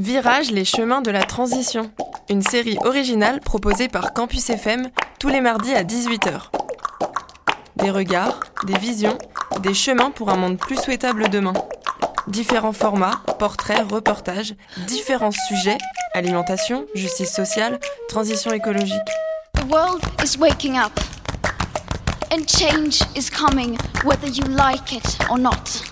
Virages, les chemins de la transition. Une série originale proposée par Campus FM tous les mardis à 18h. Des regards, des visions, des chemins pour un monde plus souhaitable demain. Différents formats, portraits, reportages, différents sujets, alimentation, justice sociale, transition écologique. The world is waking up. And change is coming whether you like it or not.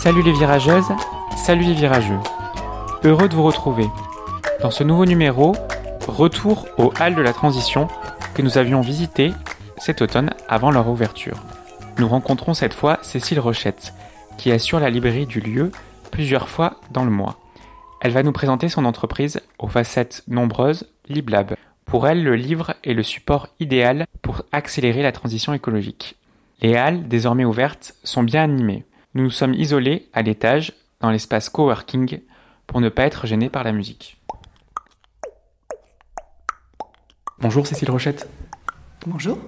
Salut les virageuses, salut les virageux. Heureux de vous retrouver. Dans ce nouveau numéro, retour aux Halles de la Transition que nous avions visitées cet automne avant leur ouverture. Nous rencontrons cette fois Cécile Rochette, qui assure la librairie du lieu plusieurs fois dans le mois. Elle va nous présenter son entreprise aux facettes nombreuses, LibLab. Pour elle, le livre est le support idéal pour accélérer la transition écologique. Les halles, désormais ouvertes, sont bien animées. Nous nous sommes isolés à l'étage, dans l'espace coworking, pour ne pas être gênés par la musique. Bonjour Cécile Rochette. Bonjour.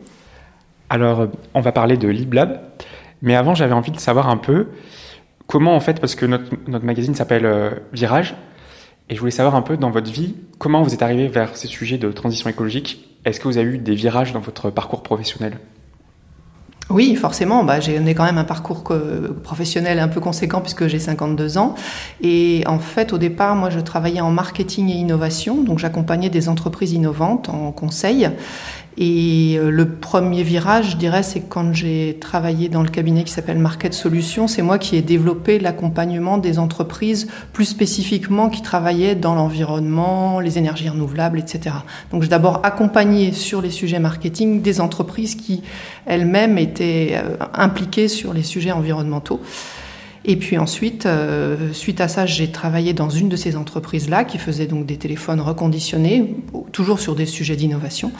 Alors, on va parler de LibLab, mais avant, j'avais envie de savoir un peu comment, en fait, parce que notre magazine s'appelle Virages, et je voulais savoir un peu, dans votre vie, comment vous êtes arrivé vers ces sujets de transition écologique. Est-ce que vous avez eu des virages dans votre parcours professionnel ? Oui, forcément. J'ai quand même un parcours professionnel un peu conséquent puisque j'ai 52 ans. Et en fait, au départ, moi, je travaillais en marketing et innovation. Donc, j'accompagnais des entreprises innovantes en conseil. Et le premier virage, je dirais, c'est quand j'ai travaillé dans le cabinet qui s'appelle Market Solutions. C'est moi qui ai développé l'accompagnement des entreprises, plus spécifiquement, qui travaillaient dans l'environnement, les énergies renouvelables, etc. Donc, j'ai d'abord accompagné sur les sujets marketing des entreprises qui, elles-mêmes, étaient impliquées sur les sujets environnementaux. Et puis ensuite, suite à ça, j'ai travaillé dans une de ces entreprises-là qui faisait donc des téléphones reconditionnés, toujours sur des sujets d'innovation.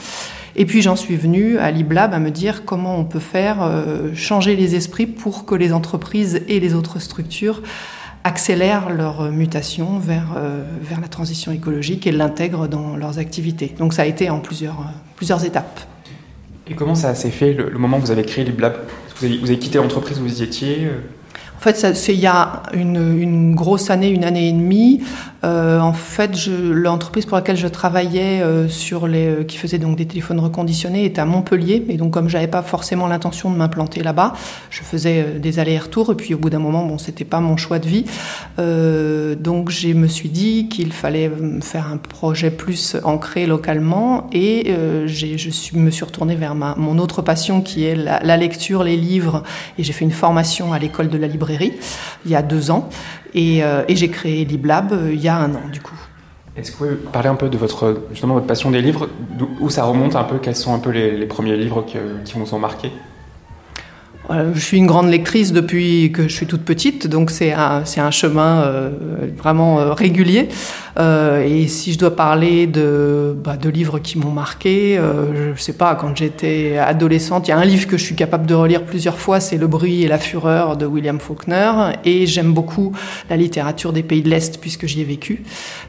Et puis j'en suis venue à LibLab à me dire comment on peut faire changer les esprits pour que les entreprises et les autres structures accélèrent leur mutation vers la transition écologique et l'intègrent dans leurs activités. Donc ça a été en plusieurs étapes. Et comment ça s'est fait le moment où vous avez créé LibLab ? Vous avez quitté l'entreprise où vous y étiez ? En fait, c'est il y a une grosse année, une année et demie. En fait, l'entreprise pour laquelle je travaillais qui faisait donc des téléphones reconditionnés est à Montpellier. Et donc, comme j'avais pas forcément l'intention de m'implanter là-bas, je faisais des allers-retours. Et puis, au bout d'un moment, c'était pas mon choix de vie. Donc, je me suis dit qu'il fallait faire un projet plus ancré localement. Et je me suis retournée vers mon autre passion qui est la lecture, les livres. Et j'ai fait une formation à l'école de la librairie. Il y a 2 ans et j'ai créé LibLab il y a 1 an du coup. Est-ce que vous pouvez parler un peu de votre passion des livres, où ça remonte un peu, quels sont un peu les premiers livres qui vous ont marqué? Je suis une grande lectrice depuis que je suis toute petite, donc c'est un chemin vraiment régulier. Et si je dois parler de livres qui m'ont marqué, je sais pas, quand j'étais adolescente, il y a un livre que je suis capable de relire plusieurs fois, c'est Le bruit et la fureur de William Faulkner. Et j'aime beaucoup la littérature des pays de l'Est puisque j'y ai vécu.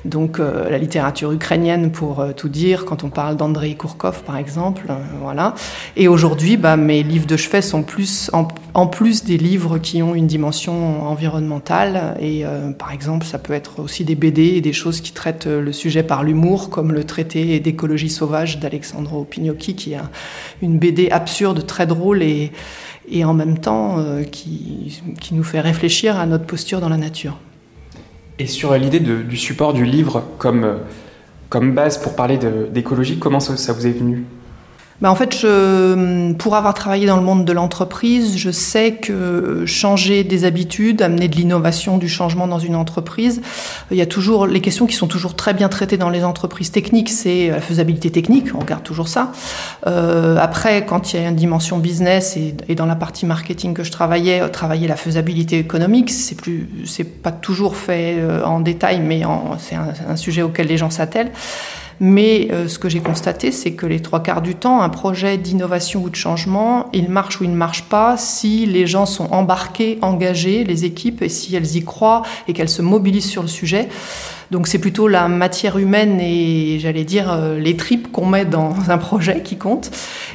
Donc la littérature ukrainienne pour tout dire, quand on parle d'Andrei Kourkov par exemple, voilà. Et aujourd'hui, mes livres de chevet sont plus en plus des livres qui ont une dimension environnementale. Et par exemple, ça peut être aussi des BD et des choses qui traite le sujet par l'humour, comme le traité d'écologie sauvage d'Alexandro Pignocchi, qui est une BD absurde, très drôle et en même temps qui nous fait réfléchir à notre posture dans la nature. Et sur l'idée du support du livre comme base pour parler d'écologie, comment ça vous est venu ? En fait, pour avoir travaillé dans le monde de l'entreprise, je sais que changer des habitudes, amener de l'innovation, du changement dans une entreprise, il y a toujours les questions qui sont toujours très bien traitées dans les entreprises techniques, c'est la faisabilité technique, on regarde toujours ça. Après, quand il y a une dimension business et dans la partie marketing que je travaillais la faisabilité économique, c'est pas toujours fait en détail, mais c'est un sujet auquel les gens s'attellent. Mais ce que j'ai constaté, c'est que les 3/4 du temps, un projet d'innovation ou de changement, il marche ou il ne marche pas si les gens sont embarqués, engagés, les équipes, et si elles y croient et qu'elles se mobilisent sur le sujet. Donc c'est plutôt la matière humaine et, j'allais dire, les tripes qu'on met dans un projet qui compte.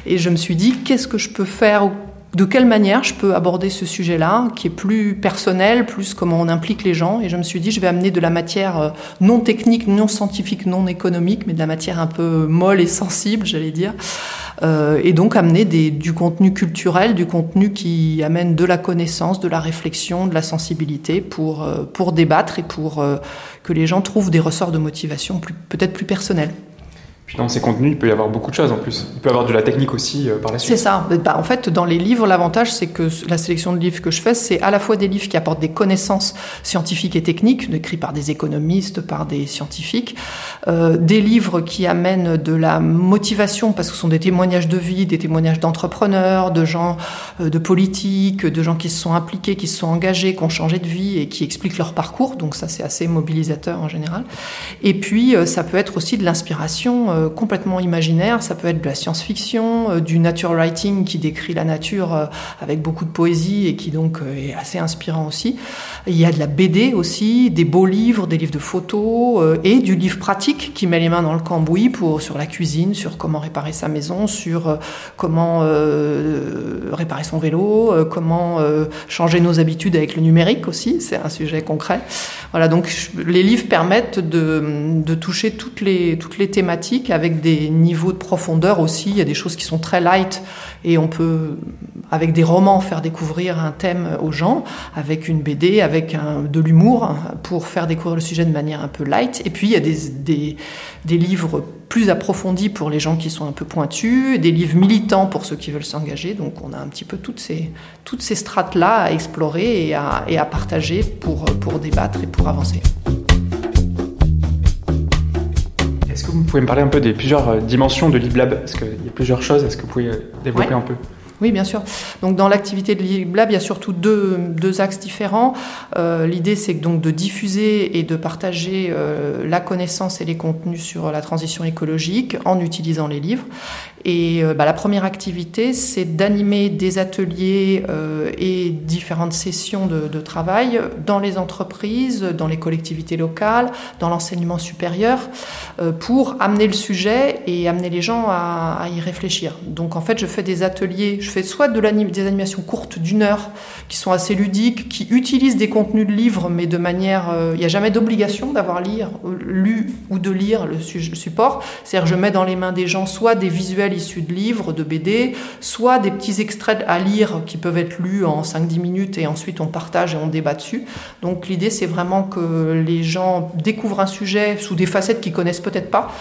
Et je me suis dit, qu'est-ce que je peux faire ? De quelle manière je peux aborder ce sujet-là, qui est plus personnel, plus comment on implique les gens. Et je me suis dit, je vais amener de la matière non technique, non scientifique, non économique, mais de la matière un peu molle et sensible, j'allais dire. Et donc amener du contenu culturel, du contenu qui amène de la connaissance, de la réflexion, de la sensibilité pour débattre et pour que les gens trouvent des ressorts de motivation peut-être plus personnels. Puis dans ces contenus, il peut y avoir beaucoup de choses en plus. Il peut y avoir de la technique aussi par la suite. C'est ça. Bah, en fait, dans les livres, l'avantage, c'est que la sélection de livres que je fais, c'est à la fois des livres qui apportent des connaissances scientifiques et techniques, écrits par des économistes, par des scientifiques, des livres qui amènent de la motivation, parce que ce sont des témoignages de vie, des témoignages d'entrepreneurs, de gens de politique, de gens qui se sont impliqués, qui se sont engagés, qui ont changé de vie et qui expliquent leur parcours. Donc ça, c'est assez mobilisateur en général. Et puis, ça peut être aussi de l'inspiration complètement imaginaire, ça peut être de la science-fiction, du nature writing qui décrit la nature avec beaucoup de poésie et qui donc est assez inspirant aussi. Il y a de la BD aussi, des beaux livres, des livres de photos et du livre pratique qui met les mains dans le cambouis sur la cuisine, sur comment réparer sa maison, sur comment réparer son vélo, comment changer nos habitudes avec le numérique aussi, c'est un sujet concret. Voilà, donc les livres permettent de toucher toutes les thématiques avec des niveaux de profondeur aussi. Il y a des choses qui sont très light et on peut, avec des romans, faire découvrir un thème aux gens, avec une BD, avec de l'humour, pour faire découvrir le sujet de manière un peu light. Et puis, il y a des livres plus approfondis pour les gens qui sont un peu pointus, des livres militants pour ceux qui veulent s'engager. Donc, on a un petit peu toutes ces strates-là à explorer et à partager pour débattre et pour avancer. Est-ce que vous pouvez me parler un peu des plusieurs dimensions de LibLab ? Parce qu'il y a plusieurs choses, est-ce que vous pouvez développer un peu ? Oui, bien sûr. Donc, dans l'activité de LibLab, il y a surtout deux axes différents. L'idée, c'est donc de diffuser et de partager la connaissance et les contenus sur la transition écologique en utilisant les livres. Et la première activité, c'est d'animer des ateliers et différentes sessions de travail dans les entreprises, dans les collectivités locales, dans l'enseignement supérieur, pour amener le sujet et amener les gens à y réfléchir. Donc, en fait, je fais des ateliers, je fais soit des animations courtes d'une heure, qui sont assez ludiques, qui utilisent des contenus de livres, mais de manière... Il n'y a jamais d'obligation d'avoir lu ou de lire le support. C'est-à-dire, je mets dans les mains des gens soit des visuels issus de livres, de BD, soit des petits extraits à lire qui peuvent être lus en 5-10 minutes et ensuite on partage et on débat dessus. Donc l'idée, c'est vraiment que les gens découvrent un sujet sous des facettes qu'ils connaissent peut-être pas,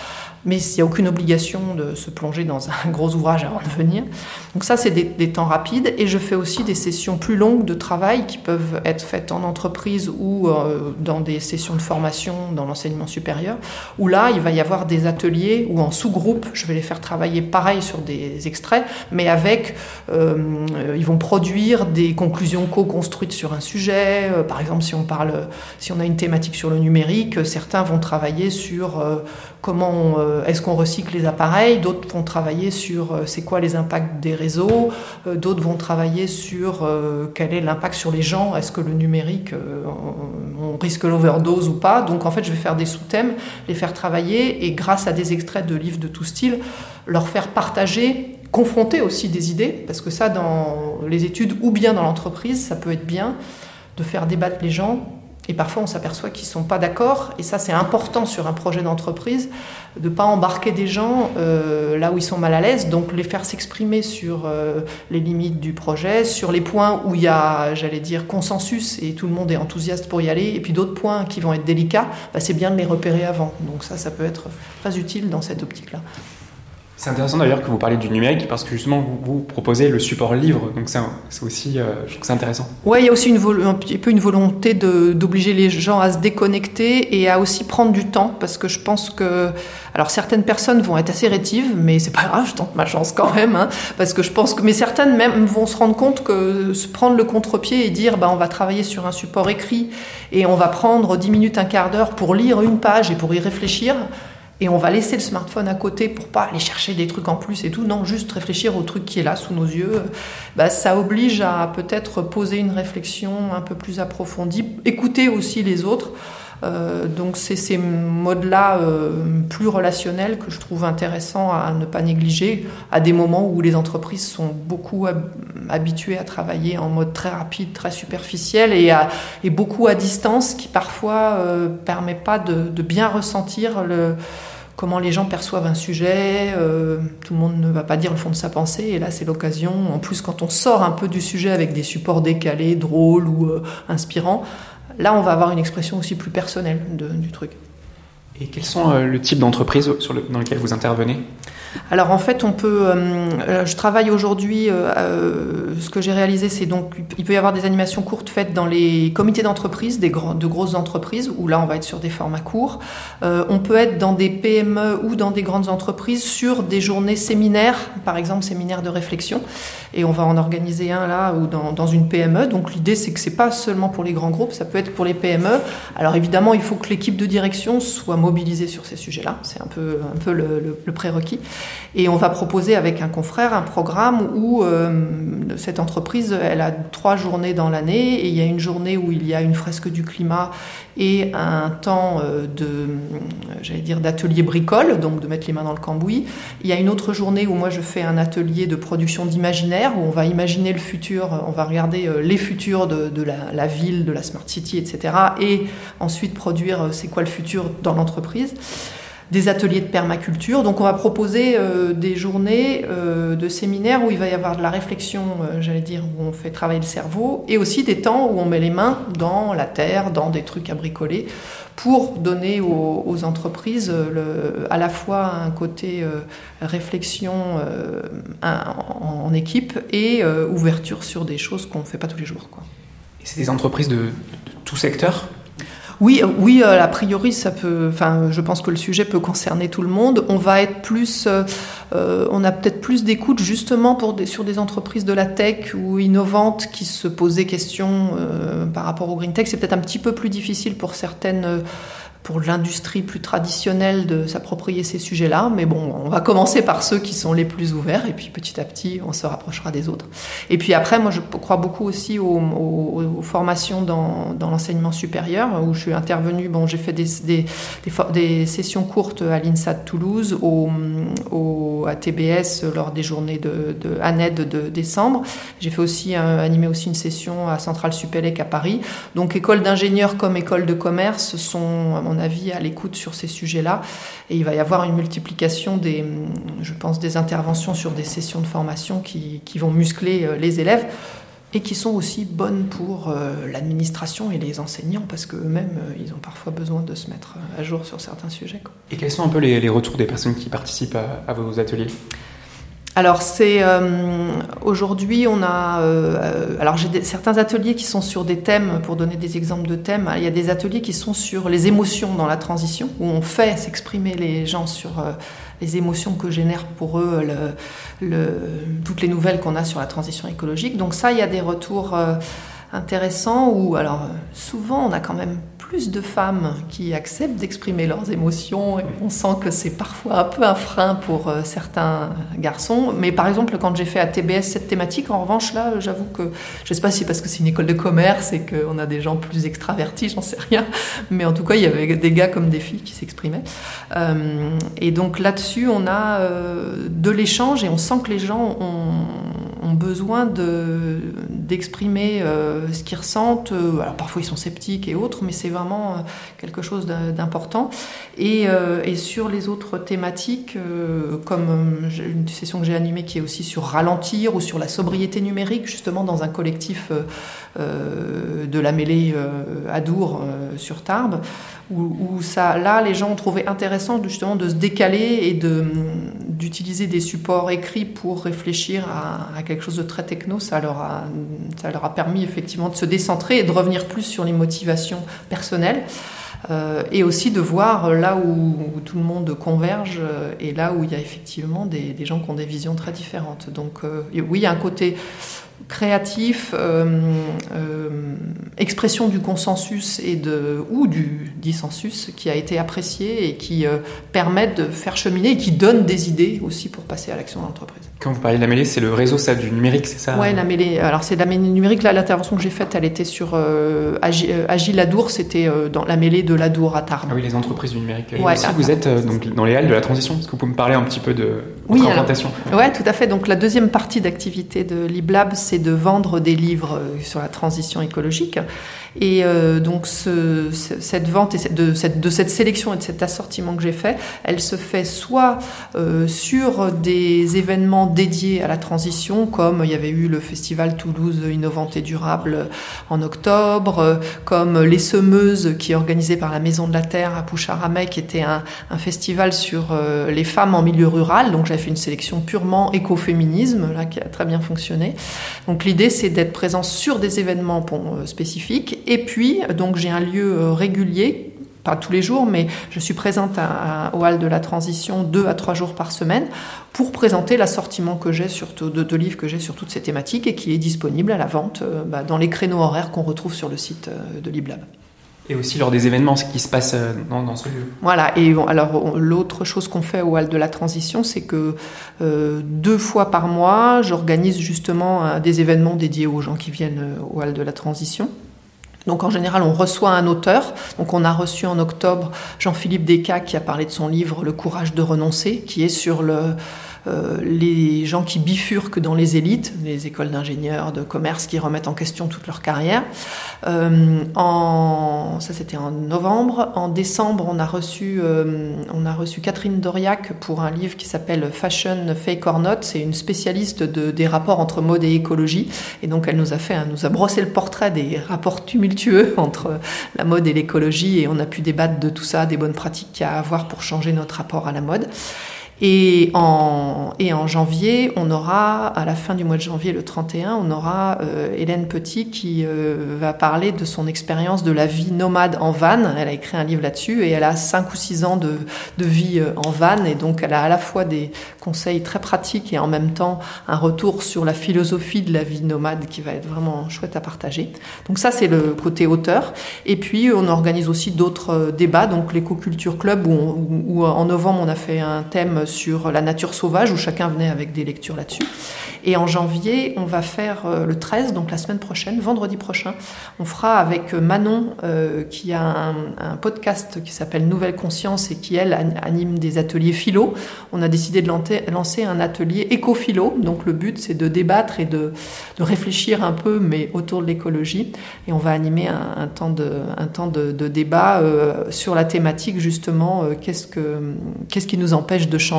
mais il n'y a aucune obligation de se plonger dans un gros ouvrage avant de venir. Donc ça, c'est des temps rapides. Et je fais aussi des sessions plus longues de travail qui peuvent être faites en entreprise ou dans des sessions de formation dans l'enseignement supérieur, où là, il va y avoir des ateliers ou en sous-groupe. Je vais les faire travailler pareil sur des extraits, mais avec... ils vont produire des conclusions co-construites sur un sujet. Par exemple, si on a une thématique sur le numérique, certains vont travailler sur comment est-ce qu'on recycle les appareils, d'autres vont travailler sur c'est quoi les impacts des réseaux, d'autres vont travailler sur quel est l'impact sur les gens, est-ce que le numérique, on risque l'overdose ou pas. Donc en fait, je vais faire des sous-thèmes, les faire travailler et grâce à des extraits de livres de tout style, leur faire partager, confronter aussi des idées, parce que ça, dans les études ou bien dans l'entreprise, ça peut être bien de faire débattre les gens. Et parfois, on s'aperçoit qu'ils ne sont pas d'accord. Et ça, c'est important sur un projet d'entreprise, de ne pas embarquer des gens là où ils sont mal à l'aise. Donc, les faire s'exprimer sur les limites du projet, sur les points où il y a, j'allais dire, consensus et tout le monde est enthousiaste pour y aller. Et puis, d'autres points qui vont être délicats, c'est bien de les repérer avant. Donc, ça peut être très utile dans cette optique-là. C'est intéressant d'ailleurs que vous parliez du numérique parce que justement vous proposez le support livre, donc c'est aussi, je trouve que c'est intéressant. Oui, il y a aussi un petit peu une volonté d'obliger les gens à se déconnecter et à aussi prendre du temps parce que je pense que, alors certaines personnes vont être assez rétives, mais c'est pas grave, je tente ma chance quand même, parce que je pense que, mais certaines même vont se rendre compte que se prendre le contre-pied et dire on va travailler sur un support écrit et on va prendre 10 minutes, un quart d'heure pour lire une page et pour y réfléchir. Et on va laisser le smartphone à côté pour pas aller chercher des trucs en plus et tout. Non, juste réfléchir au truc qui est là sous nos yeux. Bah, ça oblige à peut-être poser une réflexion un peu plus approfondie, écouter aussi les autres. Donc c'est ces modes-là plus relationnels que je trouve intéressants à ne pas négliger à des moments où les entreprises sont beaucoup habituées à travailler en mode très rapide, très superficiel et beaucoup à distance, qui parfois permet pas de bien ressentir comment les gens perçoivent un sujet. Tout le monde ne va pas dire le fond de sa pensée, et là c'est l'occasion, en plus quand on sort un peu du sujet avec des supports décalés, drôles ou inspirants. Là, on va avoir une expression aussi plus personnelle du truc. Et quels sont le type d'entreprise dans lequel vous intervenez ? Alors, en fait, on peut... je travaille aujourd'hui... ce que j'ai réalisé, c'est donc... Il peut y avoir des animations courtes faites dans les comités d'entreprise, de grosses entreprises, où là, on va être sur des formats courts. On peut être dans des PME ou dans des grandes entreprises sur des journées séminaires, par exemple, séminaires de réflexion. Et on va en organiser un, là, ou dans une PME. Donc, l'idée, c'est que c'est pas seulement pour les grands groupes, ça peut être pour les PME. Alors, évidemment, il faut que l'équipe de direction soit mobilisés sur ces sujets-là, c'est un peu le prérequis. Et on va proposer avec un confrère un programme où cette entreprise, elle a 3 journées dans l'année, et il y a une journée où il y a une fresque du climat et un temps d'atelier bricole, donc de mettre les mains dans le cambouis. Il y a une autre journée où moi je fais un atelier de production d'imaginaire, où on va imaginer le futur, on va regarder les futurs de la ville, de la smart city, etc. Et ensuite produire c'est quoi le futur dans l'entreprise. Des ateliers de permaculture. Donc on va proposer des journées de séminaires où il va y avoir de la réflexion, où on fait travailler le cerveau, et aussi des temps où on met les mains dans la terre, dans des trucs à bricoler, pour donner aux entreprises à la fois un côté réflexion en équipe et ouverture sur des choses qu'on ne fait pas tous les jours, quoi. Et c'est des entreprises de tout secteur ? Oui, a priori, ça peut. Enfin, je pense que le sujet peut concerner tout le monde. On va être plus, on a peut-être plus d'écoute justement sur des entreprises de la tech ou innovantes qui se posent des questions par rapport au green tech. C'est peut-être un petit peu plus difficile pour pour l'industrie plus traditionnelle de s'approprier ces sujets-là. Mais bon, on va commencer par ceux qui sont les plus ouverts, et puis petit à petit, on se rapprochera des autres. Et puis après, moi, je crois beaucoup aussi aux formations dans l'enseignement supérieur, où je suis intervenue. Bon, j'ai fait des sessions courtes à l'INSA de Toulouse, à TBS, lors des journées de ANED de décembre. J'ai fait aussi animé une session à Centrale Supélec à Paris. Donc, école d'ingénieurs comme école de commerce sont, à mon avis, à l'écoute sur ces sujets-là, et il va y avoir une multiplication des interventions sur des sessions de formation qui vont muscler les élèves et qui sont aussi bonnes pour l'administration et les enseignants, parce qu'eux-mêmes, ils ont parfois besoin de se mettre à jour sur certains sujets, quoi. Et quels sont un peu les retours des personnes qui participent à vos ateliers ? Alors aujourd'hui on a j'ai certains ateliers qui sont sur des thèmes. Pour donner des exemples de thèmes, il y a des ateliers qui sont sur les émotions dans la transition, où on fait s'exprimer les gens sur les émotions que génèrent pour eux toutes les nouvelles qu'on a sur la transition écologique. Donc ça, il y a des retours intéressants, où alors souvent on a quand même plus de femmes qui acceptent d'exprimer leurs émotions, et on sent que c'est parfois un peu un frein pour certains garçons. Mais par exemple, quand j'ai fait à TBS cette thématique, en revanche, là, j'avoue que, je sais pas si c'est parce que c'est une école de commerce et qu'on a des gens plus extravertis, j'en sais rien, mais en tout cas, il y avait des gars comme des filles qui s'exprimaient. Et donc là-dessus, on a de l'échange, et on sent que les gens ont besoin d'exprimer ce qu'ils ressentent. Alors parfois ils sont sceptiques et autres, mais c'est vraiment quelque chose d'important. Et sur les autres thématiques, comme une session que j'ai animée qui est aussi sur Ralentir ou sur la sobriété numérique, justement dans un collectif de la mêlée Adour sur Tarbes, où ça, là, les gens ont trouvé intéressant justement de se décaler et d'utiliser des supports écrits pour réfléchir à quelque chose de très techno. Ça leur a permis effectivement de se décentrer et de revenir plus sur les motivations personnelles, et aussi de voir là où tout le monde converge, et là où il y a effectivement des gens qui ont des visions très différentes. Donc oui, il y a un côté créatif, expression du consensus ou du dissensus qui a été apprécié et qui permettent de faire cheminer et qui donnent des idées aussi pour passer à l'action de l'entreprise. Quand vous parlez de la mêlée, c'est le réseau ça, du numérique, c'est ça ? Oui, la mêlée. Alors c'est la mêlée numérique. Là, l'intervention que j'ai faite, elle était sur Agile Adour, c'était dans la mêlée de l'Adour à Tarbes. Ah oui, les entreprises du numérique. Ouais, et aussi, vous êtes donc, dans les Halles de la Transition. Est-ce que vous pouvez me parler un petit peu de votre orientation ? Oui, tout à fait. Donc la deuxième partie d'activité de LibLab, c'est de vendre des livres sur la transition écologique. Et donc cette vente et cette sélection et de cet assortiment que j'ai fait, elle se fait soit sur des événements dédiés à la transition, comme il y avait eu le festival Toulouse Innovant et Durable en octobre, comme Les Semeuses qui est organisé par la Maison de la Terre à Poucharamek, qui était un festival sur les femmes en milieu rural. Donc j'avais fait une sélection purement écoféminisme là, qui a très bien fonctionné. Donc l'idée c'est d'être présent sur des événements spécifiques, et puis donc j'ai un lieu régulier, pas tous les jours, mais je suis présente au Halles de la Transition 2 à 3 jours par semaine pour présenter l'assortiment que j'ai de livres que j'ai sur toutes ces thématiques et qui est disponible à la vente dans les créneaux horaires qu'on retrouve sur le site de LibLab. Et aussi lors des événements, ce qui se passe dans ce lieu. Voilà, et alors l'autre chose qu'on fait au Halles de la Transition, c'est que 2 fois par mois, j'organise justement des événements dédiés aux gens qui viennent au Halles de la Transition. Donc en général, on reçoit un auteur. Donc on a reçu en octobre Jean-Philippe Desca qui a parlé de son livre « Le courage de renoncer » qui est sur les gens qui bifurquent dans les élites, les écoles d'ingénieurs, de commerce qui remettent en question toute leur carrière. Ça c'était en novembre. En décembre, on a reçu Catherine Doriac pour un livre qui s'appelle « Fashion, fake or not ». C'est une spécialiste des rapports entre mode et écologie. Et donc elle nous a brossé le portrait des rapports tumultueux entre la mode et l'écologie, et on a pu débattre de tout ça, des bonnes pratiques qu'il y a à avoir pour changer notre rapport à la mode. Et en janvier, on aura, à la fin du mois de janvier, le 31, on aura Hélène Petit qui va parler de son expérience de la vie nomade en van. Elle a écrit un livre là-dessus et elle a 5 ou 6 ans de vie en van. Et donc, elle a à la fois des conseils très pratiques et en même temps un retour sur la philosophie de la vie nomade qui va être vraiment chouette à partager. Donc ça, c'est le côté auteur. Et puis, on organise aussi d'autres débats, donc l'éco-culture club où en novembre, on a fait un thème sur la nature sauvage, où chacun venait avec des lectures là-dessus. Et en janvier, on va faire le 13, donc la semaine prochaine, vendredi prochain, on fera avec Manon, qui a un podcast qui s'appelle Nouvelle Conscience et qui, elle, anime des ateliers philo. On a décidé de lancer un atelier éco-philo. Donc le but, c'est de débattre et de réfléchir un peu, mais autour de l'écologie. Et on va animer un temps de débat sur la thématique, justement, qu'est-ce qui nous empêche de changer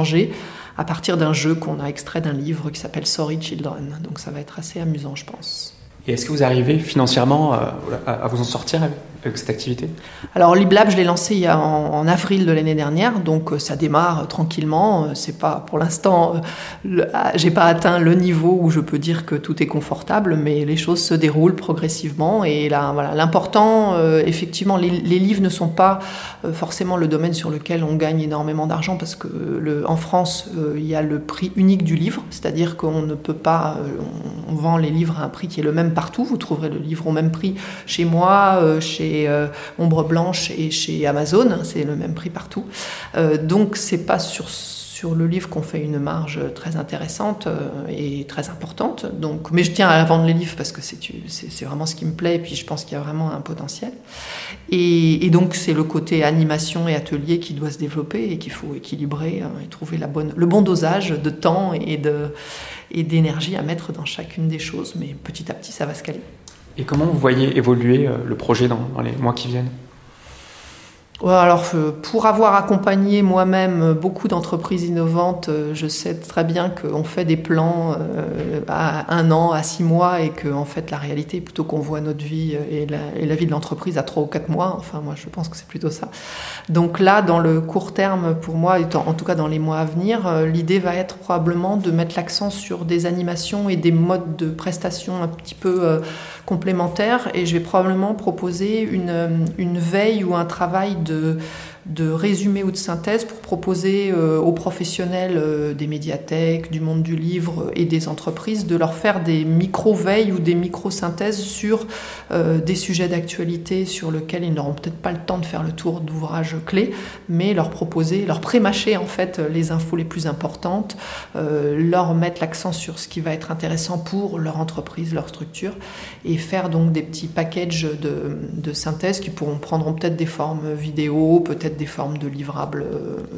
à partir d'un jeu qu'on a extrait d'un livre qui s'appelle Sorry Children. Donc ça va être assez amusant, je pense. Et est-ce que vous arrivez financièrement à vous en sortir avec cette activité ? Alors LibLab, je l'ai lancé en avril de l'année dernière, donc ça démarre tranquillement. C'est pas, pour l'instant, j'ai pas atteint le niveau où je peux dire que tout est confortable, mais les choses se déroulent progressivement. Et là, voilà, l'important, effectivement, les livres ne sont pas forcément le domaine sur lequel on gagne énormément d'argent, parce que en France, il y a le prix unique du livre, c'est-à-dire qu'on ne peut pas, on vend les livres à un prix qui est le même partout. Vous trouverez le livre au même prix chez moi, chez Ombre Blanche et chez Amazon. C'est le même prix partout. Donc, c'est pas sur le livre qu'on fait une marge très intéressante et très importante. Donc, mais je tiens à vendre les livres parce que c'est vraiment ce qui me plaît. Et puis, je pense qu'il y a vraiment un potentiel. Et donc, c'est le côté animation et atelier qui doit se développer et qu'il faut équilibrer et trouver le bon dosage de temps et d'énergie à mettre dans chacune des choses. Mais petit à petit, ça va se caler. Et comment vous voyez évoluer le projet dans les mois qui viennent ? Alors, pour avoir accompagné moi-même beaucoup d'entreprises innovantes, je sais très bien qu'on fait des plans à 1 an, à 6 mois, et que en fait la réalité, plutôt qu'on voit notre vie et la vie de l'entreprise à 3 ou 4 mois. Enfin, moi, je pense que c'est plutôt ça. Donc là, dans le court terme, pour moi, en tout cas dans les mois à venir, l'idée va être probablement de mettre l'accent sur des animations et des modes de prestation un petit peu complémentaires. Et je vais probablement proposer une veille ou un travail de résumé ou de synthèse pour proposer aux professionnels des médiathèques, du monde du livre et des entreprises de leur faire des micro-veilles ou des micro-synthèses sur des sujets d'actualité sur lesquels ils n'auront peut-être pas le temps de faire le tour d'ouvrages clés, mais leur proposer, leur pré-mâcher en fait les infos les plus importantes, leur mettre l'accent sur ce qui va être intéressant pour leur entreprise, leur structure, et faire donc des petits packages de synthèse qui prendront peut-être des formes vidéo, peut-être des formes de livrables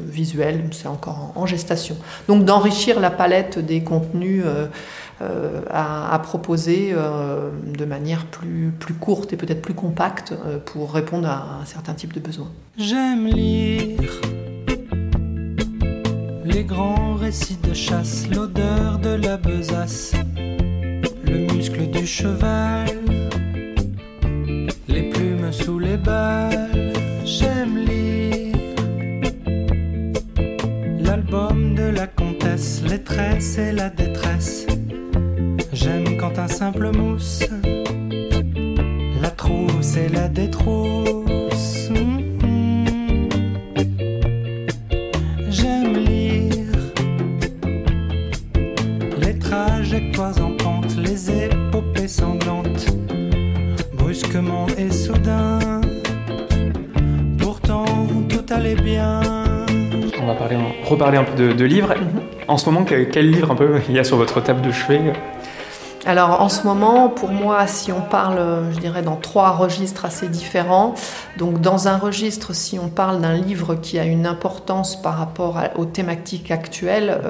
visuels, c'est encore en gestation. Donc d'enrichir la palette des contenus à proposer de manière plus courte et peut-être plus compacte pour répondre à un certain type de besoin. J'aime lire les grands récits de chasse, l'odeur de la besace, le muscle du cheval, les plumes sous les balles. J'aime lire l'album de la comtesse, les tresses et la détresse. J'aime quand un simple mousse la trousse et la détrousse. J'aime lire les trajectoires en pente, les épopées sanglantes, brusquement et soudain. Tout allait bien. On va reparler un peu de livres. En ce moment, quel livre un peu il y a sur votre table de chevet ? Alors en ce moment, pour moi, si on parle, je dirais, dans trois registres assez différents. Donc dans un registre, si on parle d'un livre qui a une importance par rapport aux thématiques actuelles,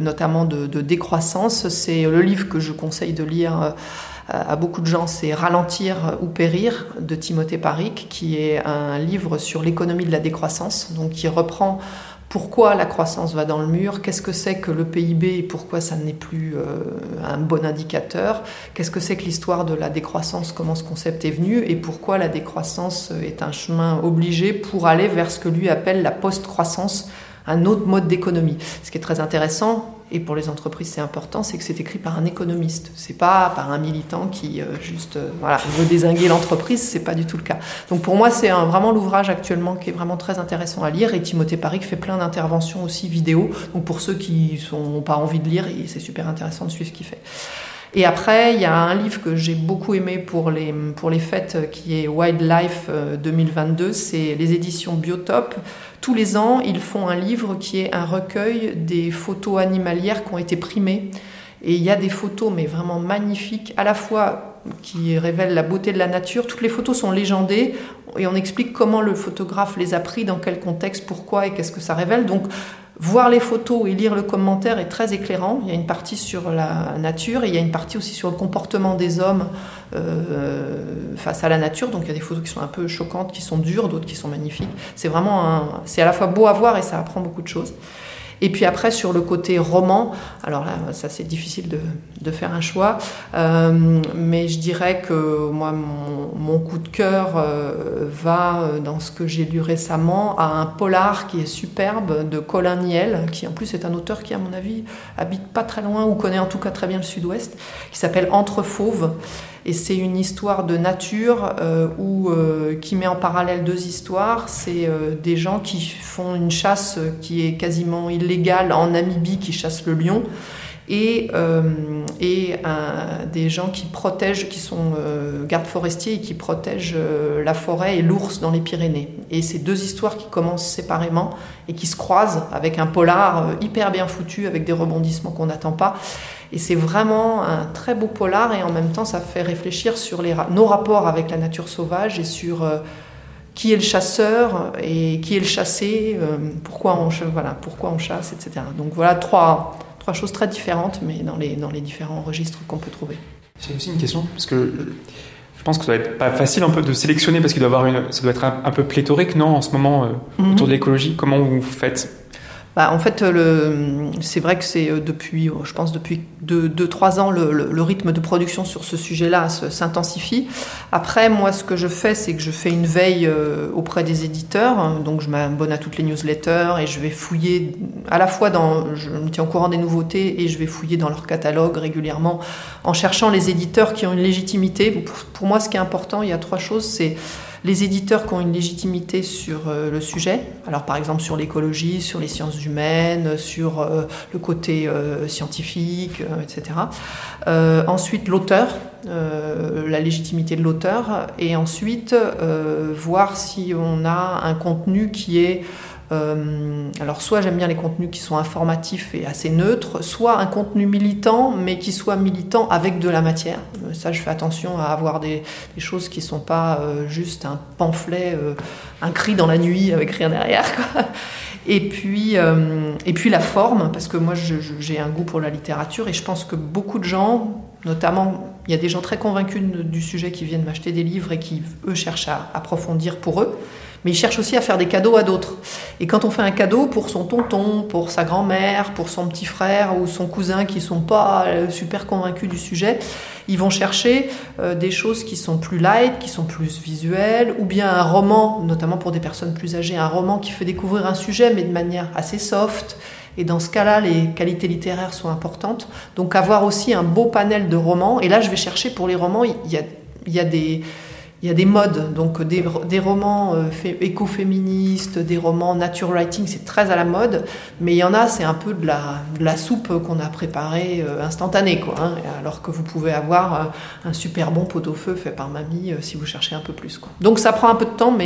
notamment de décroissance, c'est le livre que je conseille de lire à beaucoup de gens, c'est « Ralentir ou périr » de Timothée Parrique, qui est un livre sur l'économie de la décroissance, donc qui reprend pourquoi la croissance va dans le mur, qu'est-ce que c'est que le PIB et pourquoi ça n'est plus un bon indicateur, qu'est-ce que c'est que l'histoire de la décroissance, comment ce concept est venu et pourquoi la décroissance est un chemin obligé pour aller vers ce que lui appelle la post-croissance, un autre mode d'économie. Ce qui est très intéressant, et pour les entreprises c'est important, c'est que c'est écrit par un économiste, c'est pas par un militant qui veut dézinguer l'entreprise, c'est pas du tout le cas. Donc pour moi c'est vraiment l'ouvrage actuellement qui est vraiment très intéressant à lire, et Timothée Parrique fait plein d'interventions aussi vidéo, donc pour ceux qui n'ont pas envie de lire, c'est super intéressant de suivre ce qu'il fait. Et après, il y a un livre que j'ai beaucoup aimé pour les fêtes, qui est Wildlife 2022, c'est les éditions Biotope. Tous les ans, ils font un livre qui est un recueil des photos animalières qui ont été primées. Et il y a des photos, mais vraiment magnifiques, à la fois qui révèlent la beauté de la nature. Toutes les photos sont légendées et on explique comment le photographe les a pris, dans quel contexte, pourquoi et qu'est-ce que ça révèle. Donc, voir les photos et lire le commentaire est très éclairant. Il y a une partie sur la nature et il y a une partie aussi sur le comportement des hommes face à la nature. Donc il y a des photos qui sont un peu choquantes, qui sont dures, d'autres qui sont magnifiques. C'est vraiment c'est à la fois beau à voir et ça apprend beaucoup de choses. Et puis après, sur le côté roman, alors là, ça c'est difficile de faire un choix, mais je dirais que moi, mon coup de cœur va dans ce que j'ai lu récemment à un polar qui est superbe de Colin Niel, qui en plus est un auteur qui, à mon avis, habite pas très loin ou connaît en tout cas très bien le sud-ouest, qui s'appelle « Entre fauves ». Et c'est une histoire de nature qui met en parallèle deux histoires. C'est des gens qui font une chasse qui est quasiment illégale en Namibie, qui chassent le lion, et des gens qui sont gardes forestiers et qui protègent la forêt et l'ours dans les Pyrénées. Et c'est deux histoires qui commencent séparément et qui se croisent avec un polar hyper bien foutu, avec des rebondissements qu'on n'attend pas. Et c'est vraiment un très beau polar, et en même temps ça fait réfléchir sur nos rapports avec la nature sauvage et sur qui est le chasseur et qui est le chassé, pourquoi on chasse, etc. Donc voilà trois choses très différentes, mais dans les différents registres qu'on peut trouver. J'ai aussi une question, parce que je pense que ça doit être pas facile un peu de sélectionner, parce qu'il doit avoir ça doit être un peu pléthorique, non, en ce moment, autour de l'écologie. Comment vous faites ? En fait, c'est vrai que c'est depuis 2-3 ans, le rythme de production sur ce sujet-là s'intensifie. Après, moi, ce que je fais, c'est que je fais une veille auprès des éditeurs. Donc, je m'abonne à toutes les newsletters et je vais fouiller à la fois je me tiens au courant des nouveautés et je vais fouiller dans leur catalogue régulièrement en cherchant les éditeurs qui ont une légitimité. Pour moi, ce qui est important, il y a trois choses, c'est les éditeurs qui ont une légitimité sur le sujet, alors par exemple sur l'écologie, sur les sciences humaines, sur le côté scientifique, etc. Ensuite l'auteur, la légitimité de l'auteur, et ensuite voir si on a un contenu qui est... alors soit j'aime bien les contenus qui sont informatifs et assez neutres, soit un contenu militant mais qui soit militant avec de la matière. Ça, je fais attention à avoir des choses qui ne sont pas juste un pamphlet, un cri dans la nuit avec rien derrière, quoi. Et puis la forme, parce que moi j'ai un goût pour la littérature et je pense que beaucoup de gens, notamment il y a des gens très convaincus du sujet qui viennent m'acheter des livres et qui eux cherchent à approfondir pour eux. Mais ils cherchent aussi à faire des cadeaux à d'autres. Et quand on fait un cadeau pour son tonton, pour sa grand-mère, pour son petit frère ou son cousin qui ne sont pas super convaincus du sujet, ils vont chercher des choses qui sont plus light, qui sont plus visuelles, ou bien un roman, notamment pour des personnes plus âgées, un roman qui fait découvrir un sujet mais de manière assez soft. Et dans ce cas-là, les qualités littéraires sont importantes. Donc avoir aussi un beau panel de romans. Et là, je vais chercher pour les romans, il y a des modes, donc des romans écoféministes, des romans nature writing, c'est très à la mode, mais il y en a, c'est un peu de la soupe qu'on a préparée instantanée, quoi, hein, alors que vous pouvez avoir un super bon pot-au-feu fait par mamie si vous cherchez un peu plus, quoi. Donc ça prend un peu de temps,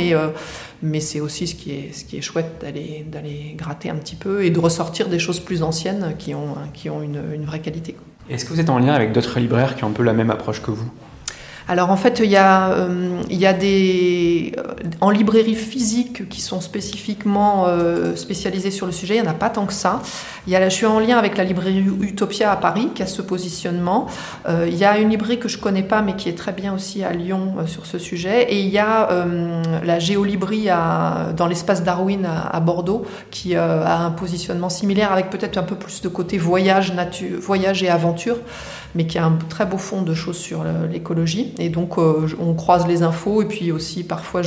mais c'est aussi ce qui est chouette d'aller gratter un petit peu et de ressortir des choses plus anciennes qui ont une vraie qualité, quoi. Est-ce que vous êtes en lien avec d'autres libraires qui ont un peu la même approche que vous ? Alors en fait, il y a des... En librairie physique qui sont spécifiquement spécialisées sur le sujet, il n'y en a pas tant que ça. Je suis en lien avec la librairie Utopia à Paris qui a ce positionnement. Il y a une librairie que je ne connais pas mais qui est très bien aussi à Lyon sur ce sujet. Et il y a la géolibrie dans l'espace Darwin à Bordeaux qui a un positionnement similaire avec peut-être un peu plus de côté voyage et aventure, mais qui a un très beau fond de choses sur l'écologie. Et donc, on croise les infos et puis aussi, parfois,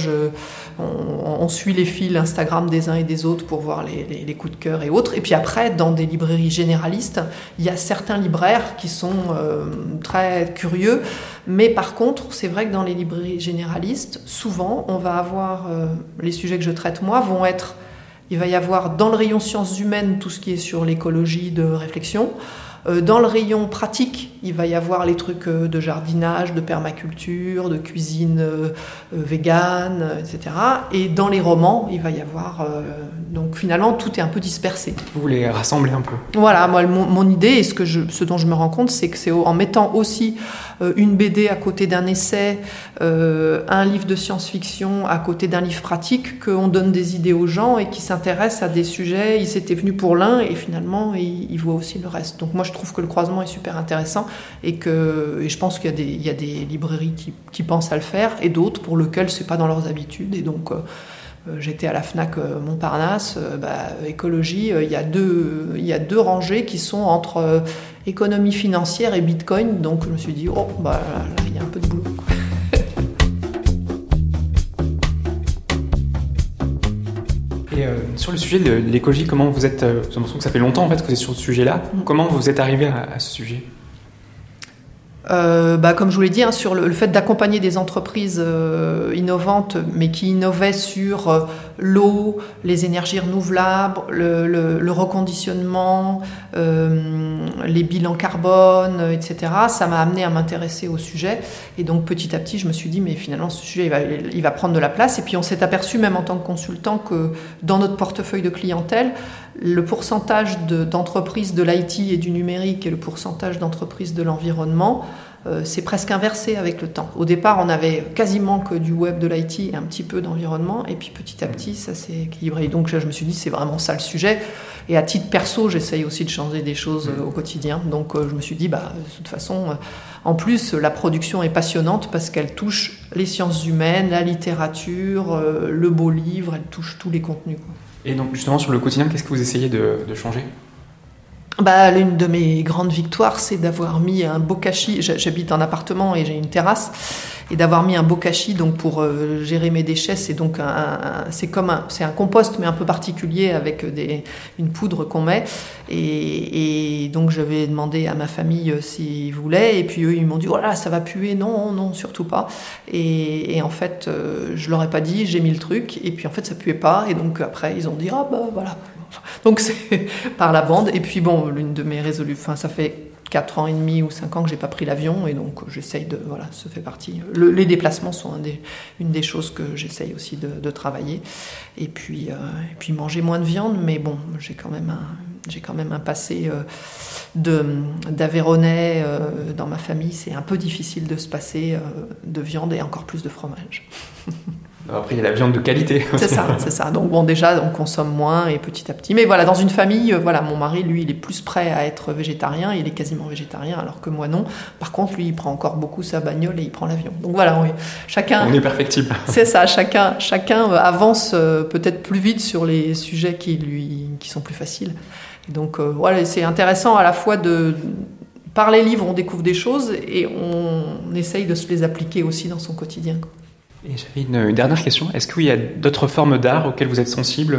on suit les fils Instagram des uns et des autres pour voir les coups de cœur et autres. Et puis après, dans des librairies généralistes, il y a certains libraires qui sont très curieux. Mais par contre, c'est vrai que dans les librairies généralistes, souvent, on va avoir... les sujets que je traite, moi, vont être... Il va y avoir dans le rayon sciences humaines tout ce qui est sur l'écologie de réflexion. Dans le rayon pratique, il va y avoir les trucs de jardinage, de permaculture, de cuisine végane, etc. Et dans les romans, il va y avoir... Donc finalement, tout est un peu dispersé. Vous les rassemblez un peu. Voilà, moi, mon idée, et ce dont je me rends compte, c'est que c'est en mettant aussi une BD à côté d'un essai, un livre de science-fiction à côté d'un livre pratique, qu'on donne des idées aux gens et qu'ils s'intéressent à des sujets. Ils étaient venus pour l'un et finalement, ils voient aussi le reste. Donc moi, je trouve que le croisement est super intéressant et je pense qu'il y a des librairies qui pensent à le faire et d'autres pour lesquelles c'est pas dans leurs habitudes. Et donc, j'étais à la Fnac Montparnasse, écologie, il y a deux rangées qui sont entre économie financière et bitcoin. Donc je me suis dit, là, il y a un peu de boulot. Et sur le sujet de l'écologie, comment vous êtes... j'ai l'impression que ça fait longtemps en fait, que vous êtes sur ce sujet-là. Comment vous êtes arrivé à ce sujet ? Comme je vous l'ai dit, hein, sur le fait d'accompagner des entreprises innovantes, mais qui innovaient sur l'eau, les énergies renouvelables, le reconditionnement, les bilans carbone, etc. Ça m'a amené à m'intéresser au sujet. Et donc, petit à petit, je me suis dit, mais finalement, ce sujet, il va prendre de la place. Et puis, on s'est aperçu, même en tant que consultant, que dans notre portefeuille de clientèle, le pourcentage d'entreprises de l'IT et du numérique et le pourcentage d'entreprises de l'environnement, c'est presque inversé avec le temps. Au départ, on avait quasiment que du web, de l'IT et un petit peu d'environnement. Et puis petit à petit, ça s'est équilibré. Et donc je me suis dit, c'est vraiment ça le sujet. Et à titre perso, j'essaye aussi de changer des choses au quotidien. Donc je me suis dit, de toute façon... En plus, la production est passionnante parce qu'elle touche les sciences humaines, la littérature, le beau livre, elle touche tous les contenus, quoi. Et donc justement sur le quotidien, qu'est-ce que vous essayez de changer ? L'une de mes grandes victoires, c'est d'avoir mis un beau cachet. J'habite en appartement et j'ai une terrasse. et d'avoir mis un bokashi donc pour gérer mes déchets. C'est donc c'est un compost mais un peu particulier avec une poudre qu'on met. Et donc j'avais demandé à ma famille s'ils voulaient, et puis eux ils m'ont dit voilà, ça va puer, non surtout pas. Et en fait je leur ai pas dit, j'ai mis le truc et puis en fait ça puait pas, et donc après ils ont dit ah bah voilà. Donc c'est par la bande. Et puis bon, l'une de mes résolutions, ça fait 4 ans et demi ou 5 ans que j'ai pas pris l'avion, et donc j'essaye de, voilà, ça fait partie. Les déplacements sont une des choses que j'essaye aussi de travailler. Et puis manger moins de viande, mais bon, j'ai quand même un passé d'Aveyronais dans ma famille. C'est un peu difficile de se passer de viande et encore plus de fromage. Après, il y a la viande de qualité. C'est ça. Donc bon, déjà, on consomme moins et petit à petit. Mais voilà, dans une famille, voilà, mon mari, lui, il est plus prêt à être végétarien. Il est quasiment végétarien, alors que moi, non. Par contre, lui, il prend encore beaucoup sa bagnole et il prend l'avion. Donc voilà, oui. Chacun... On est perfectible. C'est ça, chacun avance peut-être plus vite sur les sujets qui sont plus faciles. Et donc voilà, c'est intéressant à la fois de... Par les livres, on découvre des choses et on essaye de se les appliquer aussi dans son quotidien, quoi. Et j'avais une dernière question. Est-ce qu'il y a d'autres formes d'art auxquelles vous êtes sensible ?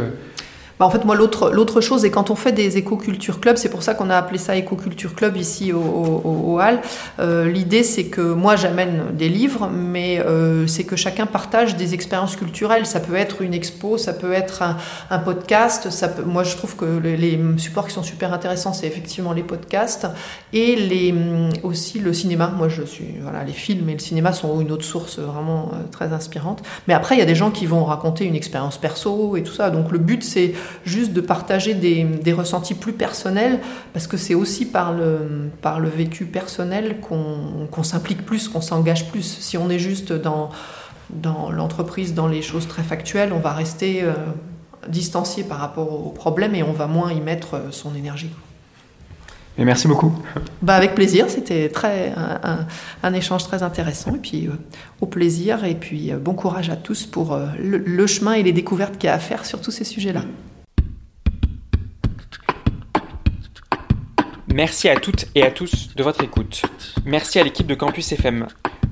En fait, moi, l'autre chose, et quand on fait des éco-culture clubs, c'est pour ça qu'on a appelé ça éco-culture club ici au Halles. L'idée, c'est que moi, j'amène des livres, mais c'est que chacun partage des expériences culturelles. Ça peut être une expo, ça peut être un podcast. Moi, je trouve que les supports qui sont super intéressants, c'est effectivement les podcasts et aussi le cinéma. Moi, les films et le cinéma sont une autre source vraiment très inspirante. Mais après, il y a des gens qui vont raconter une expérience perso et tout ça. Donc, le but, c'est juste de partager des ressentis plus personnels, parce que c'est aussi par le vécu personnel qu'on s'implique plus, qu'on s'engage plus. Si on est juste dans l'entreprise, dans les choses très factuelles, on va rester distancié par rapport aux problèmes et on va moins y mettre son énergie. Et merci beaucoup. Avec plaisir, c'était un échange très intéressant, et puis au plaisir, et puis bon courage à tous pour le chemin et les découvertes qu'il y a à faire sur tous ces sujets-là. Merci à toutes et à tous de votre écoute. Merci à l'équipe de Campus FM.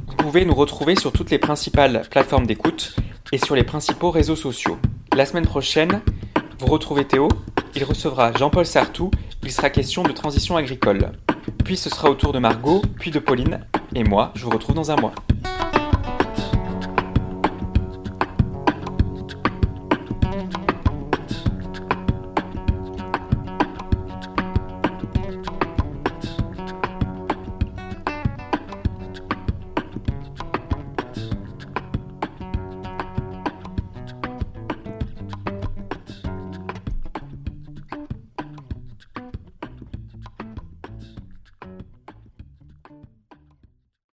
Vous pouvez nous retrouver sur toutes les principales plateformes d'écoute et sur les principaux réseaux sociaux. La semaine prochaine, vous retrouvez Théo. Il recevra Jean-Paul Sartou, il sera question de transition agricole. Puis ce sera au tour de Margot, puis de Pauline, et moi, je vous retrouve dans un mois.